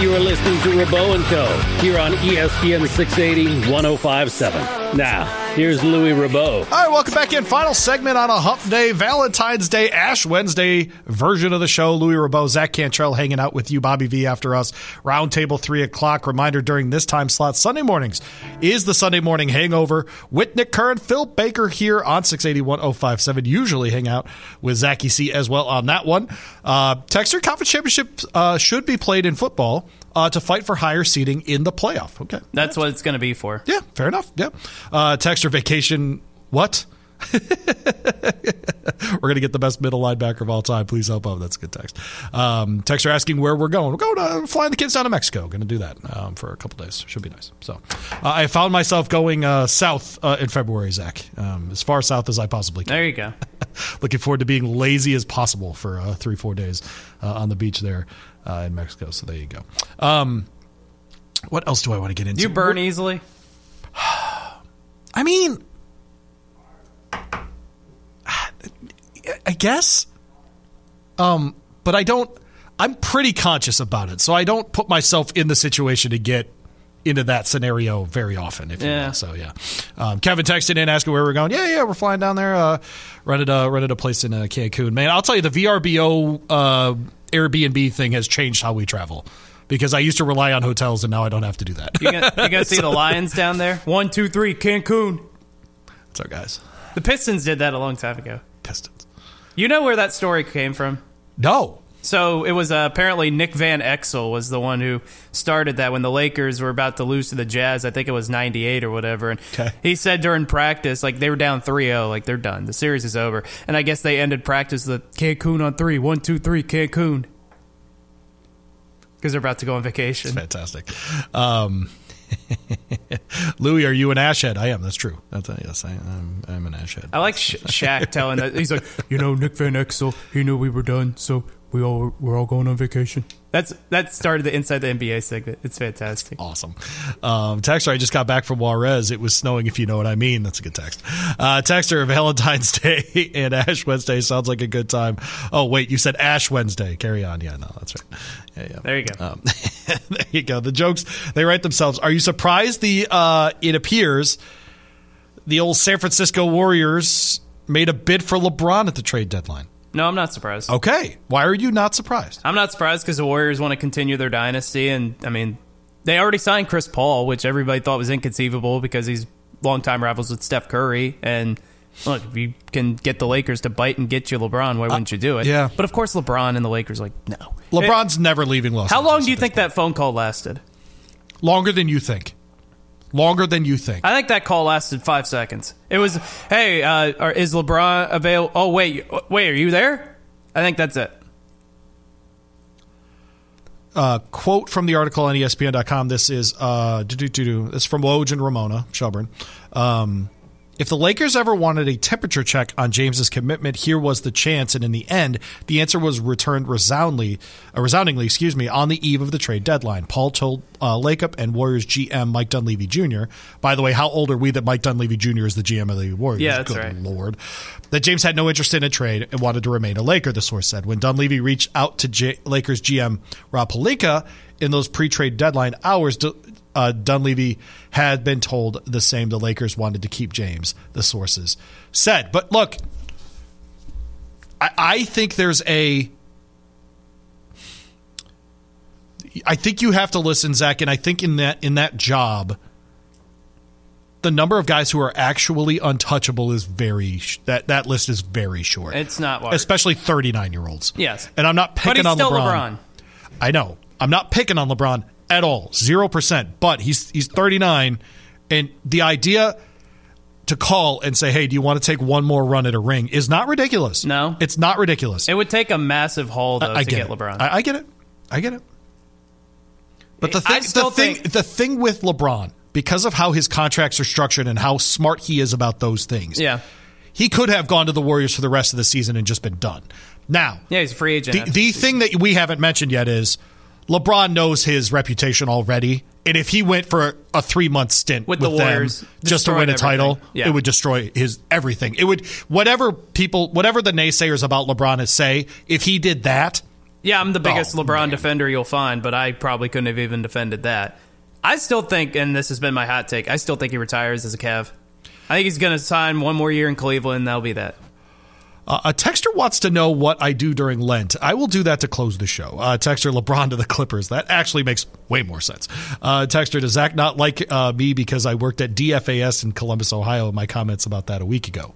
You are listening to Rebeau and Co. here on E S P N six eighty, one oh five point seven. Now, here's Louis Rebeau. All right, welcome back in. Final segment on a hump day, Valentine's Day, Ash Wednesday version of the show. Louis Rebeau, Zach Cantrell hanging out with you, Bobby V after us. Roundtable, three o'clock. Reminder during this time slot, Sunday mornings is the Sunday Morning Hangover with Nick Kerr and Phil Baker here on six eighty, one oh five point seven. Usually hang out with Zachy C as well on that one. Uh, Texter, conference championships uh, should be played in football. Uh, to fight for higher seeding in the playoff. Okay. That's what it's going to be for. Yeah, fair enough. Yeah. Uh, Texter vacation, what? We're going to get the best middle linebacker of all time. Please help out. That's a good text. Um, Texter asking where we're going. We're going to fly the kids down to Mexico. Going to do that um, for a couple days. Should be nice. So uh, I found myself going uh, south uh, in February, Zach, um, as far south as I possibly can. There you go. Looking forward to being lazy as possible for uh, three, four days uh, on the beach there. Uh, in Mexico, so there you go. Um, what else do I want to get into? You burn what? Easily? I mean, I guess. Um, but I don't, I'm pretty conscious about it, so I don't put myself in the situation to get into that scenario very often, if yeah. you will. So, yeah. Um, Kevin texted in asking where we're going. Yeah, yeah, we're flying down there. Uh, rented, a, rented a place in uh, Cancun. Man, I'll tell you, the V R B O uh, Airbnb thing has changed how we travel because I used to rely on hotels, and now I don't have to do that. You're going to see so, the Lions down there? One, two, three, Cancun. That's our guys. The Pistons did that a long time ago. Pistons. You know where that story came from? No. So it was uh, apparently Nick Van Exel was the one who started that when the Lakers were about to lose to the Jazz. I think it was ninety-eight or whatever. And okay. He said during practice, like, they were down three oh, like, they're done. The series is over. And I guess they ended practice with Cancun on three. One, two, three, Cancun. Because they're about to go on vacation. That's fantastic. Um, Louis, are you an ash head? I am. That's true. That's, yes, I, I'm, I'm an ash head. I like Sha- Shaq telling that. He's like, you know, Nick Van Exel, he knew we were done, so we all we're all going on vacation. That's that started the Inside the N B A segment. It's fantastic. Awesome. Um, Texter, I just got back from Juarez. It was snowing, if you know what I mean. That's a good text. Uh, Texter, Valentine's Day and Ash Wednesday sounds like a good time. Oh, wait, you said Ash Wednesday. Carry on. Yeah, no, that's right. Yeah, yeah. There you go. Um, there you go. The jokes, they write themselves. Are you surprised the uh, it appears the old San Francisco Warriors made a bid for LeBron at the trade deadline? No, I'm not surprised. Okay. Why are you not surprised? I'm not surprised because the Warriors want to continue their dynasty. And, I mean, they already signed Chris Paul, which everybody thought was inconceivable because he's longtime rivals with Steph Curry. And, look, if you can get the Lakers to bite and get you LeBron, why wouldn't uh, you do it? Yeah. But, of course, LeBron and the Lakers are like, no. LeBron's it, never leaving Los Angeles. How long do you think that phone call lasted? Longer than you think. Longer than you think. I think that call lasted five seconds. It was, hey, uh, is LeBron available? Oh, wait, wait, are you there? I think that's it. Uh, quote from the article on E S P N dot com. This is uh, it's from Woj and Ramona Shelburne. Um, if the Lakers ever wanted a temperature check on James's commitment, here was the chance. And in the end, the answer was returned resoundingly, uh, resoundingly excuse me, on the eve of the trade deadline. Paul told Uh, Lakeup and Warriors G M Mike Dunleavy Junior By the way, how old are we that Mike Dunleavy Junior is the G M of the Warriors? Yeah, that's Good right. Lord. That James had no interest in a trade and wanted to remain a Laker, the source said. When Dunleavy reached out to J- Lakers G M Rob Pelinka in those pre-trade deadline hours, D- uh, Dunleavy had been told the same. The Lakers wanted to keep James, the sources said. But look, I, I think there's a... I think you have to listen, Zach, and I think in that in that job, the number of guys who are actually untouchable is very that that list is very short. It's not large, especially thirty-nine-year-olds. Yes, and I'm not picking but he's on LeBron. LeBron. I know I'm not picking on LeBron at all, zero percent. But he's he's thirty-nine, and the idea to call and say, "Hey, do you want to take one more run at a ring?" is not ridiculous. No, it's not ridiculous. It would take a massive haul though, I, I to get, get LeBron. I, I get it. I get it. But the thing, the thing, think- the thing with LeBron, because of how his contracts are structured and how smart he is about those things, yeah, he could have gone to the Warriors for the rest of the season and just been done. Now, yeah, he's a free agent. The, the thing that we haven't mentioned yet is LeBron knows his reputation already, and if he went for a, a three month stint with, with the Warriors, them just to win a everything. title, yeah. it would destroy his everything. It would whatever people, whatever the naysayers about LeBron say, if he did that. Yeah, I'm the biggest oh, LeBron man. defender you'll find, but I probably couldn't have even defended that. I still think, and this has been my hot take, I still think he retires as a Cav. I think he's going to sign one more year in Cleveland, and that'll be that. Uh, a texter wants to know what I do during Lent. I will do that to close the show. Uh, texter, LeBron to the Clippers. That actually makes way more sense. Uh, texter, does Zach not like uh, me because I worked at D F A S in Columbus, Ohio? My comments about that a week ago.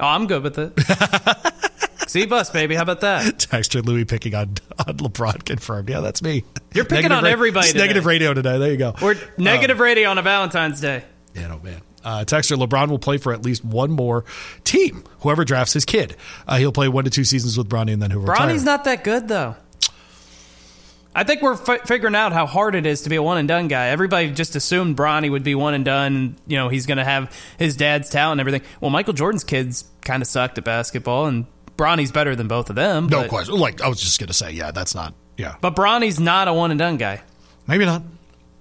Oh, I'm good with it. See bus, baby. How about that? Texter Louis picking on, on LeBron confirmed. Yeah, that's me. You're picking negative on ra- everybody today. Negative radio today. There you go. Or negative um, radio on a Valentine's Day. Yeah, oh, man. Uh, Texter, LeBron will play for at least one more team, whoever drafts his kid. Uh, he'll play one to two seasons with Bronny and then he'll retire. Bronny's not that good, though. I think we're f- figuring out how hard it is to be a one-and-done guy. Everybody just assumed Bronny would be one-and-done. You know, he's going to have his dad's talent and everything. Well, Michael Jordan's kids kind of sucked at basketball, and Bronny's better than both of them. No but, question. Like, I was just going to say, yeah, that's not, yeah. But Bronny's not a one-and-done guy. Maybe not.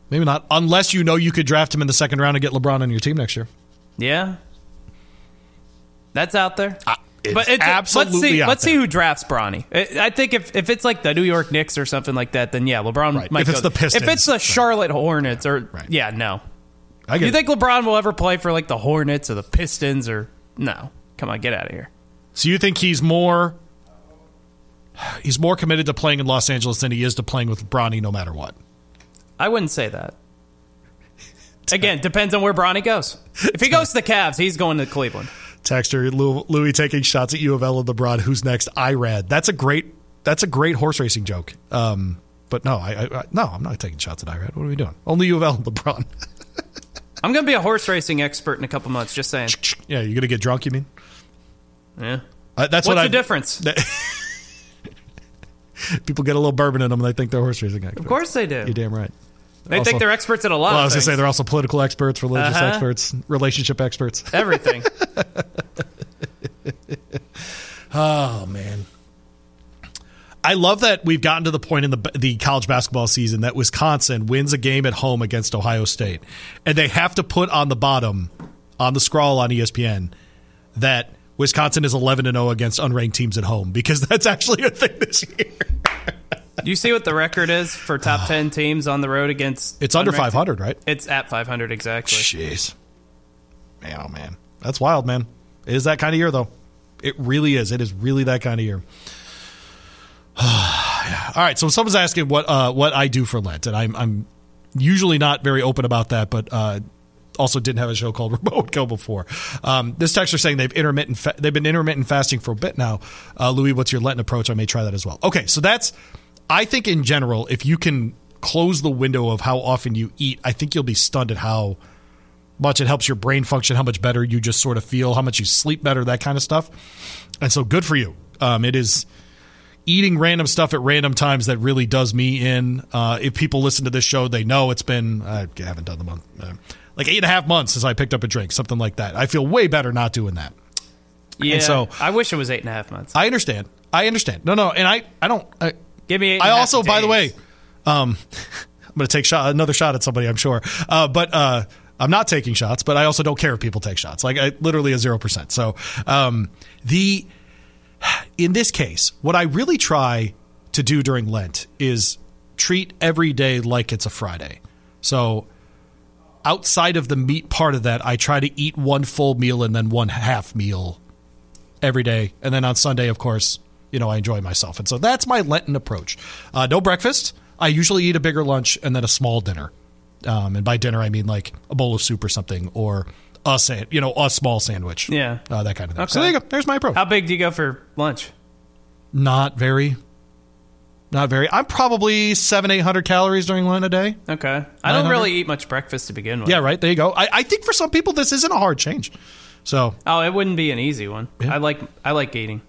Maybe not. Unless you know you could draft him in the second round and get LeBron on your team next year. Yeah. That's out there. Uh, it's but it's, absolutely let's see, out Let's there. see who drafts Bronny. I think if, if it's like the New York Knicks or something like that, then yeah, LeBron right. might If it's go, the Pistons. If it's the Charlotte Hornets or, right. yeah, no. I get you it. Think LeBron will ever play for like the Hornets or the Pistons or, no. Come on, get out of here. So you think he's more he's more committed to playing in Los Angeles than he is to playing with Bronny no matter what? I wouldn't say that. Again, depends on where Bronny goes. If he goes to the Cavs, he's going to Cleveland. Texter, Louis taking shots at U of L and LeBron. Who's next? Irad. That's a great that's a great horse racing joke. Um, but no, I, I no, I'm not taking shots at Irad. What are we doing? Only U of L and LeBron. I'm going to be a horse racing expert in a couple months, just saying. Yeah, you're going to get drunk, you mean? Yeah, uh, that's What's what the I, difference? That, people get a little bourbon in them and they think they're horse racing experts. Of course they do. You're damn right. They're they also, think they're experts at a lot well, of I was going to say, they're also political experts, religious uh-huh. experts, relationship experts. Everything. Oh, man. I love that we've gotten to the point in the the college basketball season that Wisconsin wins a game at home against Ohio State, and they have to put on the bottom, on the scroll on E S P N, that Wisconsin is eleven and oh against unranked teams at home, because that's actually a thing this year. Do you see what the record is for top ten teams on the road against? It's under five hundred, right? It's at five hundred, exactly. Jeez. Man, oh, man. That's wild, man. It is that kind of year, though. It really is. It is really that kind of year. Yeah. All right, so someone's asking what uh, what I do for Lent, and I'm, I'm usually not very open about that, but uh, also didn't have a show called Rebeau and Co before. Um, this texter saying they've intermittent fa- they've been intermittent fasting for a bit now. Uh, Louis, what's your Lenten approach? I may try that as well. Okay, so that's, I think in general, if you can close the window of how often you eat, I think you'll be stunned at how much it helps your brain function, how much better you just sort of feel, how much you sleep better, that kind of stuff. And so good for you. Um, it is eating random stuff at random times that really does me in. Uh, if people listen to this show, they know it's been, I haven't done the month, uh, like eight and a half months since I picked up a drink, something like that. I feel way better not doing that. Yeah, and so, I wish it was eight and a half months. I understand. I understand. No, no, and I, I don't. I, Give me eight and I and also, half by the way, um, I'm going to take shot, another shot at somebody, I'm sure. Uh, but uh, I'm not taking shots, but I also don't care if people take shots. Like, I literally a zero percent. So um, the... in this case, what I really try to do during Lent is treat every day like it's a Friday. So outside of the meat part of that, I try to eat one full meal and then one half meal every day. And then on Sunday, of course, you know, I enjoy myself. And so that's my Lenten approach. Uh, no breakfast. I usually eat a bigger lunch and then a small dinner. Um, and by dinner, I mean like a bowl of soup or something, or a sand, you know, a small sandwich. Yeah. Uh, that kind of thing. Okay. So there you go. There's my approach. How big do you go for lunch? Not very. Not very. I'm probably seven, eight hundred calories during Lent a day. Okay. I don't really eat much breakfast to begin with. Yeah, right. There you go. I, I think for some people this isn't a hard change. So. Oh, it wouldn't be an easy one. Yeah. I like I like eating.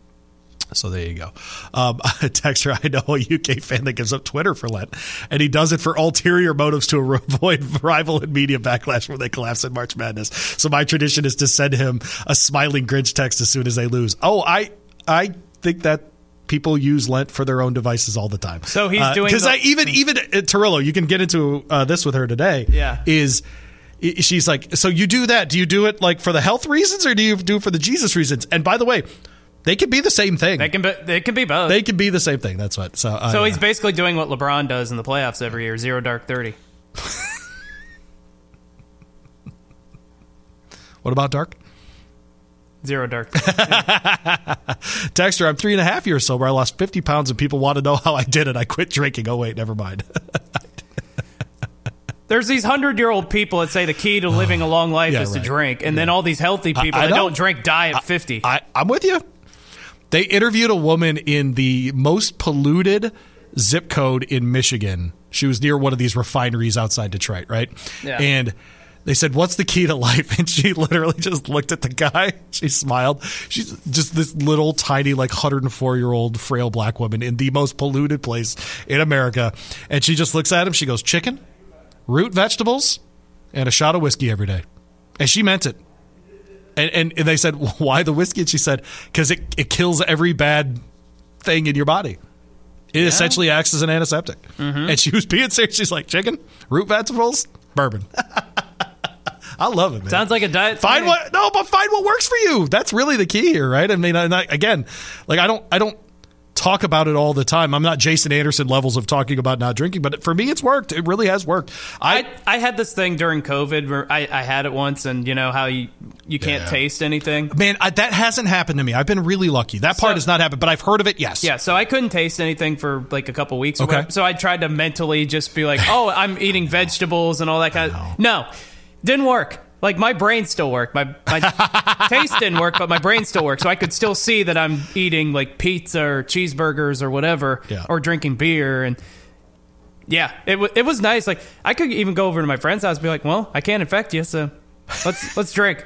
So there you go. Um, a texter, I know a U K fan that gives up Twitter for Lent, and he does it for ulterior motives to avoid rival and media backlash when they collapse in March Madness. So my tradition is to send him a smiling Grinch text as soon as they lose. Oh, I I think that people use Lent for their own devices all the time. So he's doing because uh, the- I even even uh, Turillo, you can get into uh, this with her today. Yeah, is. She's like, so you do that? Do you do it like for the health reasons, or do you do it for the Jesus reasons? And by the way, they can be the same thing. They can be, they can be both. They can be the same thing. That's what. So, uh, so he's basically doing what LeBron does in the playoffs every year, zero dark thirty. What about dark? Zero dark thirty. Texter, I'm three and a half years sober. I lost fifty pounds, and people want to know how I did it. I quit drinking. Oh, wait, never mind. There's these hundred-year-old people that say the key to living a long life yeah, is right. to drink, and yeah. then all these healthy people I, I that don't drink die at I, fifty. I, I'm with you. They interviewed a woman in the most polluted zip code in Michigan. She was near one of these refineries outside Detroit, right? Yeah. And they said, what's the key to life? And she literally just looked at the guy. She smiled. She's just this little, tiny, like one hundred four-year-old frail black woman in the most polluted place in America. And she just looks at him. She goes, chicken, root vegetables, and a shot of whiskey every day. And she meant it. And, and and they said, why the whiskey? And she said, because it, it kills every bad thing in your body. It yeah. essentially acts as an antiseptic. Mm-hmm. And she was being serious. She's like, chicken, root vegetables, bourbon. I love it, man. Sounds like a diet. Find thing. what? No, but find what works for you. That's really the key here, right? I mean, I, I, again, like I don't, I don't talk about it all the time. I'm not Jason Anderson levels of talking about not drinking, but for me, it's worked. It really has worked. I I, I had this thing during COVID where I, I had it once, and you know how you. You can't yeah. taste anything? Man, I, that hasn't happened to me. I've been really lucky. That part so, has not happened, but I've heard of it, yes. Yeah, so I couldn't taste anything for like a couple weeks. Okay. So I tried to mentally just be like, oh, I'm eating vegetables and all that kind of... No, didn't work. Like, my brain still worked. My, my taste didn't work, but my brain still worked. So I could still see that I'm eating like pizza or cheeseburgers or whatever, yeah. or drinking beer. And yeah, it, w- it was nice. Like, I could even go over to my friend's house and be like, well, I can't infect you, so... Let's let's drink.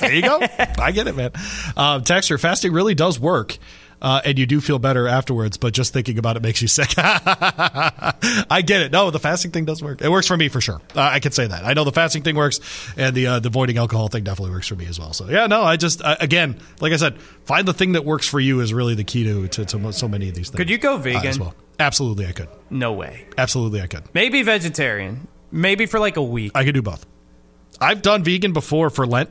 There you go. I get it, man. Um, texter, fasting really does work. uh, and you do feel better afterwards, but just thinking about it makes you sick. I get it. No, the fasting thing does work. It works for me for sure. Uh, I can say that. I know the fasting thing works, and the uh, the avoiding alcohol thing definitely works for me as well. So, yeah, no, I just, uh, again, like I said, find the thing that works for you is really the key to, to, to so many of these things. Could you go vegan? Uh, as well. Absolutely, I could. No way. Absolutely, I could. Maybe vegetarian. Maybe for like a week. I could do both. I've done vegan before for Lent.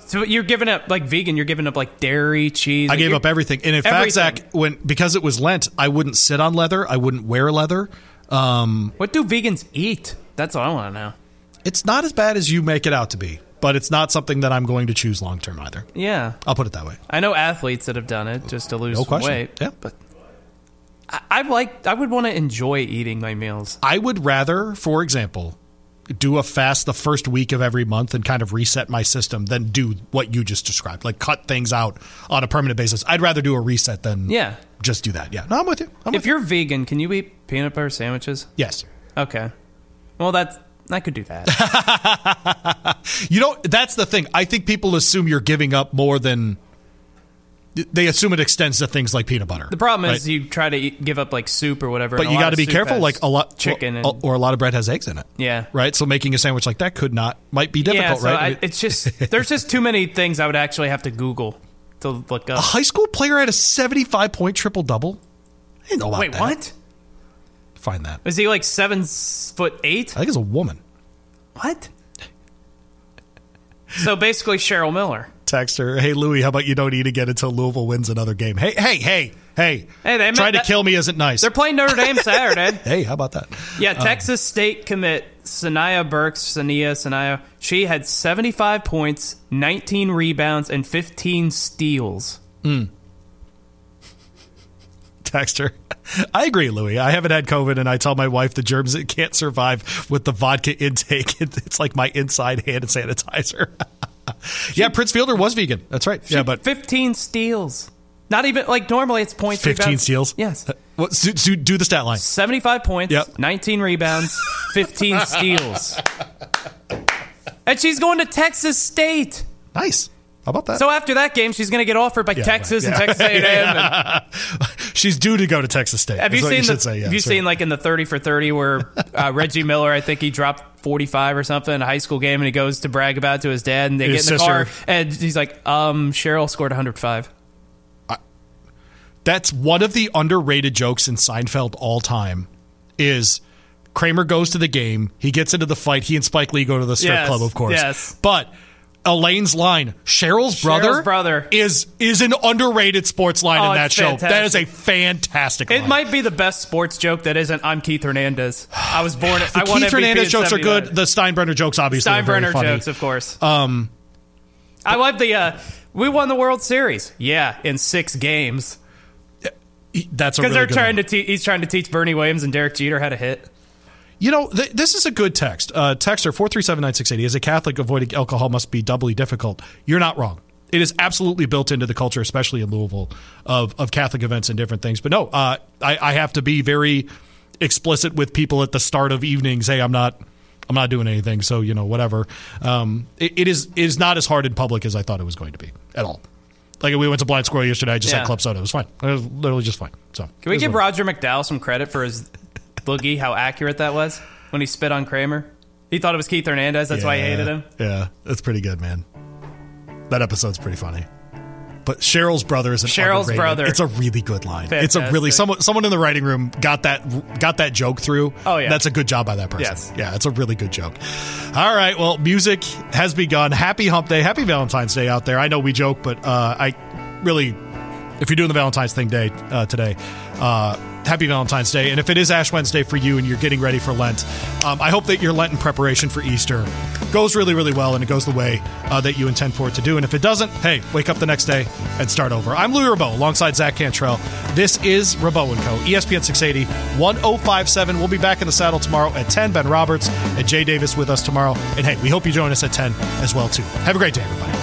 So you're giving up, like vegan, you're giving up like dairy, cheese. I like gave up everything. And in everything. fact, Zach, when, because it was Lent, I wouldn't sit on leather. I wouldn't wear leather. Um, what do vegans eat? That's all I want to know. It's not as bad as you make it out to be, but it's not something that I'm going to choose long term either. Yeah. I'll put it that way. I know athletes that have done it just to lose no question. weight. Yeah. But I, I, like, I would want to enjoy eating my meals. I would rather, for example, do a fast the first week of every month and kind of reset my system than do what you just described, like cut things out on a permanent basis. I'd rather do a reset than yeah. just do that. Yeah. No, I'm with you. I'm if with you're you. vegan, can you eat peanut butter sandwiches? Yes. Okay. Well, that's, I could do that. You know, that's the thing. I think people assume you're giving up more than... They assume it extends to things like peanut butter. The problem is right? you try to eat, give up like soup or whatever. But and you got to be careful. Like a lot chicken or, and, or a lot of bread has eggs in it. Yeah, right. So making a sandwich like that could not might be difficult. Yeah, so right? I, it's just there's just too many things I would actually have to Google to look up. A high school player had a seventy-five point triple double. I didn't know about Wait, that. What? Find that. Is he like seven foot eight? I think it's a woman. What? So basically, Cheryl Miller. Text her, hey Louie, how about you don't eat again until Louisville wins another game? Hey, hey, hey, hey! Hey, they tried to kill me isn't nice. They're playing Notre Dame Saturday. Hey, how about that? Yeah, Texas um, State commit Saniyah Burks, Saniyah, Saniyah. She had seventy-five points, nineteen rebounds, and fifteen steals. Mm. Text her. I agree, Louie. I haven't had COVID, and I tell my wife the germs it can't survive with the vodka intake. It's like my inside hand sanitizer. Yeah, she, Prince Fielder was vegan. That's right. Yeah, but fifteen steals. Not even like normally it's points. Fifteen rebounds. steals. Yes. Well, do, do, do the stat line. Seventy-five points. Yep. Nineteen rebounds. Fifteen steals. And she's going to Texas State. Nice. How about that? So after that game, she's going to get offered by yeah, Texas right. yeah. and Texas A and M. yeah. and she's due to go to Texas State. Have you seen? You the, say, yeah, have you seen right. like in the thirty for thirty where uh, Reggie Miller, I think he dropped forty-five or something in a high school game, and he goes to brag about it to his dad, and they his get in the sister. car, and he's like, um, Cheryl scored one hundred five. I, that's one of the underrated jokes in Seinfeld all time is Kramer goes to the game, he gets into the fight, he and Spike Lee go to the strip yes, club, of course. Yes. But Elaine's line, Cheryl's brother, Cheryl's brother. is is an underrated sports line oh, in that show. Fantastic. That is a fantastic line. It might be the best sports joke that isn't, I'm Keith Hernandez. I was born at, I won M V P at seventy-nine. The Keith Hernandez jokes are good. The Steinbrenner jokes, obviously, Steinbrenner are very funny. jokes, of course. Um, but, I love the, uh, we won the World Series. Yeah, in six games. That's a really they're good trying one. To te- He's trying to teach Bernie Williams and Derek Jeter how to hit. You know, th- this is a good text. Uh, texter four three seven nine six eight zero. As a Catholic, avoiding alcohol must be doubly difficult. You're not wrong. It is absolutely built into the culture, especially in Louisville, of, of Catholic events and different things. But no, uh, I, I have to be very explicit with people at the start of evenings. Hey, I'm not, I'm not doing anything. So you know, whatever. Um, it, it is it is not as hard in public as I thought it was going to be at all. Like we went to Blind Squirrel yesterday. I just yeah. had club soda. It was fine. It was literally just fine. So can we give Roger McDowell some credit for his? Boogie, how accurate that was when he spit on Kramer. He thought it was Keith Hernandez. That's yeah, why he hated him. Yeah, that's pretty good, man. That episode's pretty funny. But Cheryl's brother is an Cheryl's underrated. brother. It's a really good line. Fantastic. It's a really someone someone in the writing room got that got that joke through. Oh yeah, that's a good job by that person. Yes. Yeah, it's a really good joke. All right, well, music has begun. Happy Hump Day, Happy Valentine's Day out there. I know we joke, but uh, I really, if you're doing the Valentine's thing day uh, today. Uh, Happy Valentine's Day. And if it is Ash Wednesday for you and you're getting ready for Lent, um, I hope that your Lenten preparation for Easter goes really, really well and it goes the way uh, that you intend for it to do. And if it doesn't, hey, wake up the next day and start over. I'm Louis Rebeau alongside Zach Cantrell. This is Rebeau and Co. E S P N six eighty, one oh five seven. We'll be back in the saddle tomorrow at ten. Ben Roberts and Jay Davis with us tomorrow. And hey, we hope you join us at ten as well, too. Have a great day, everybody.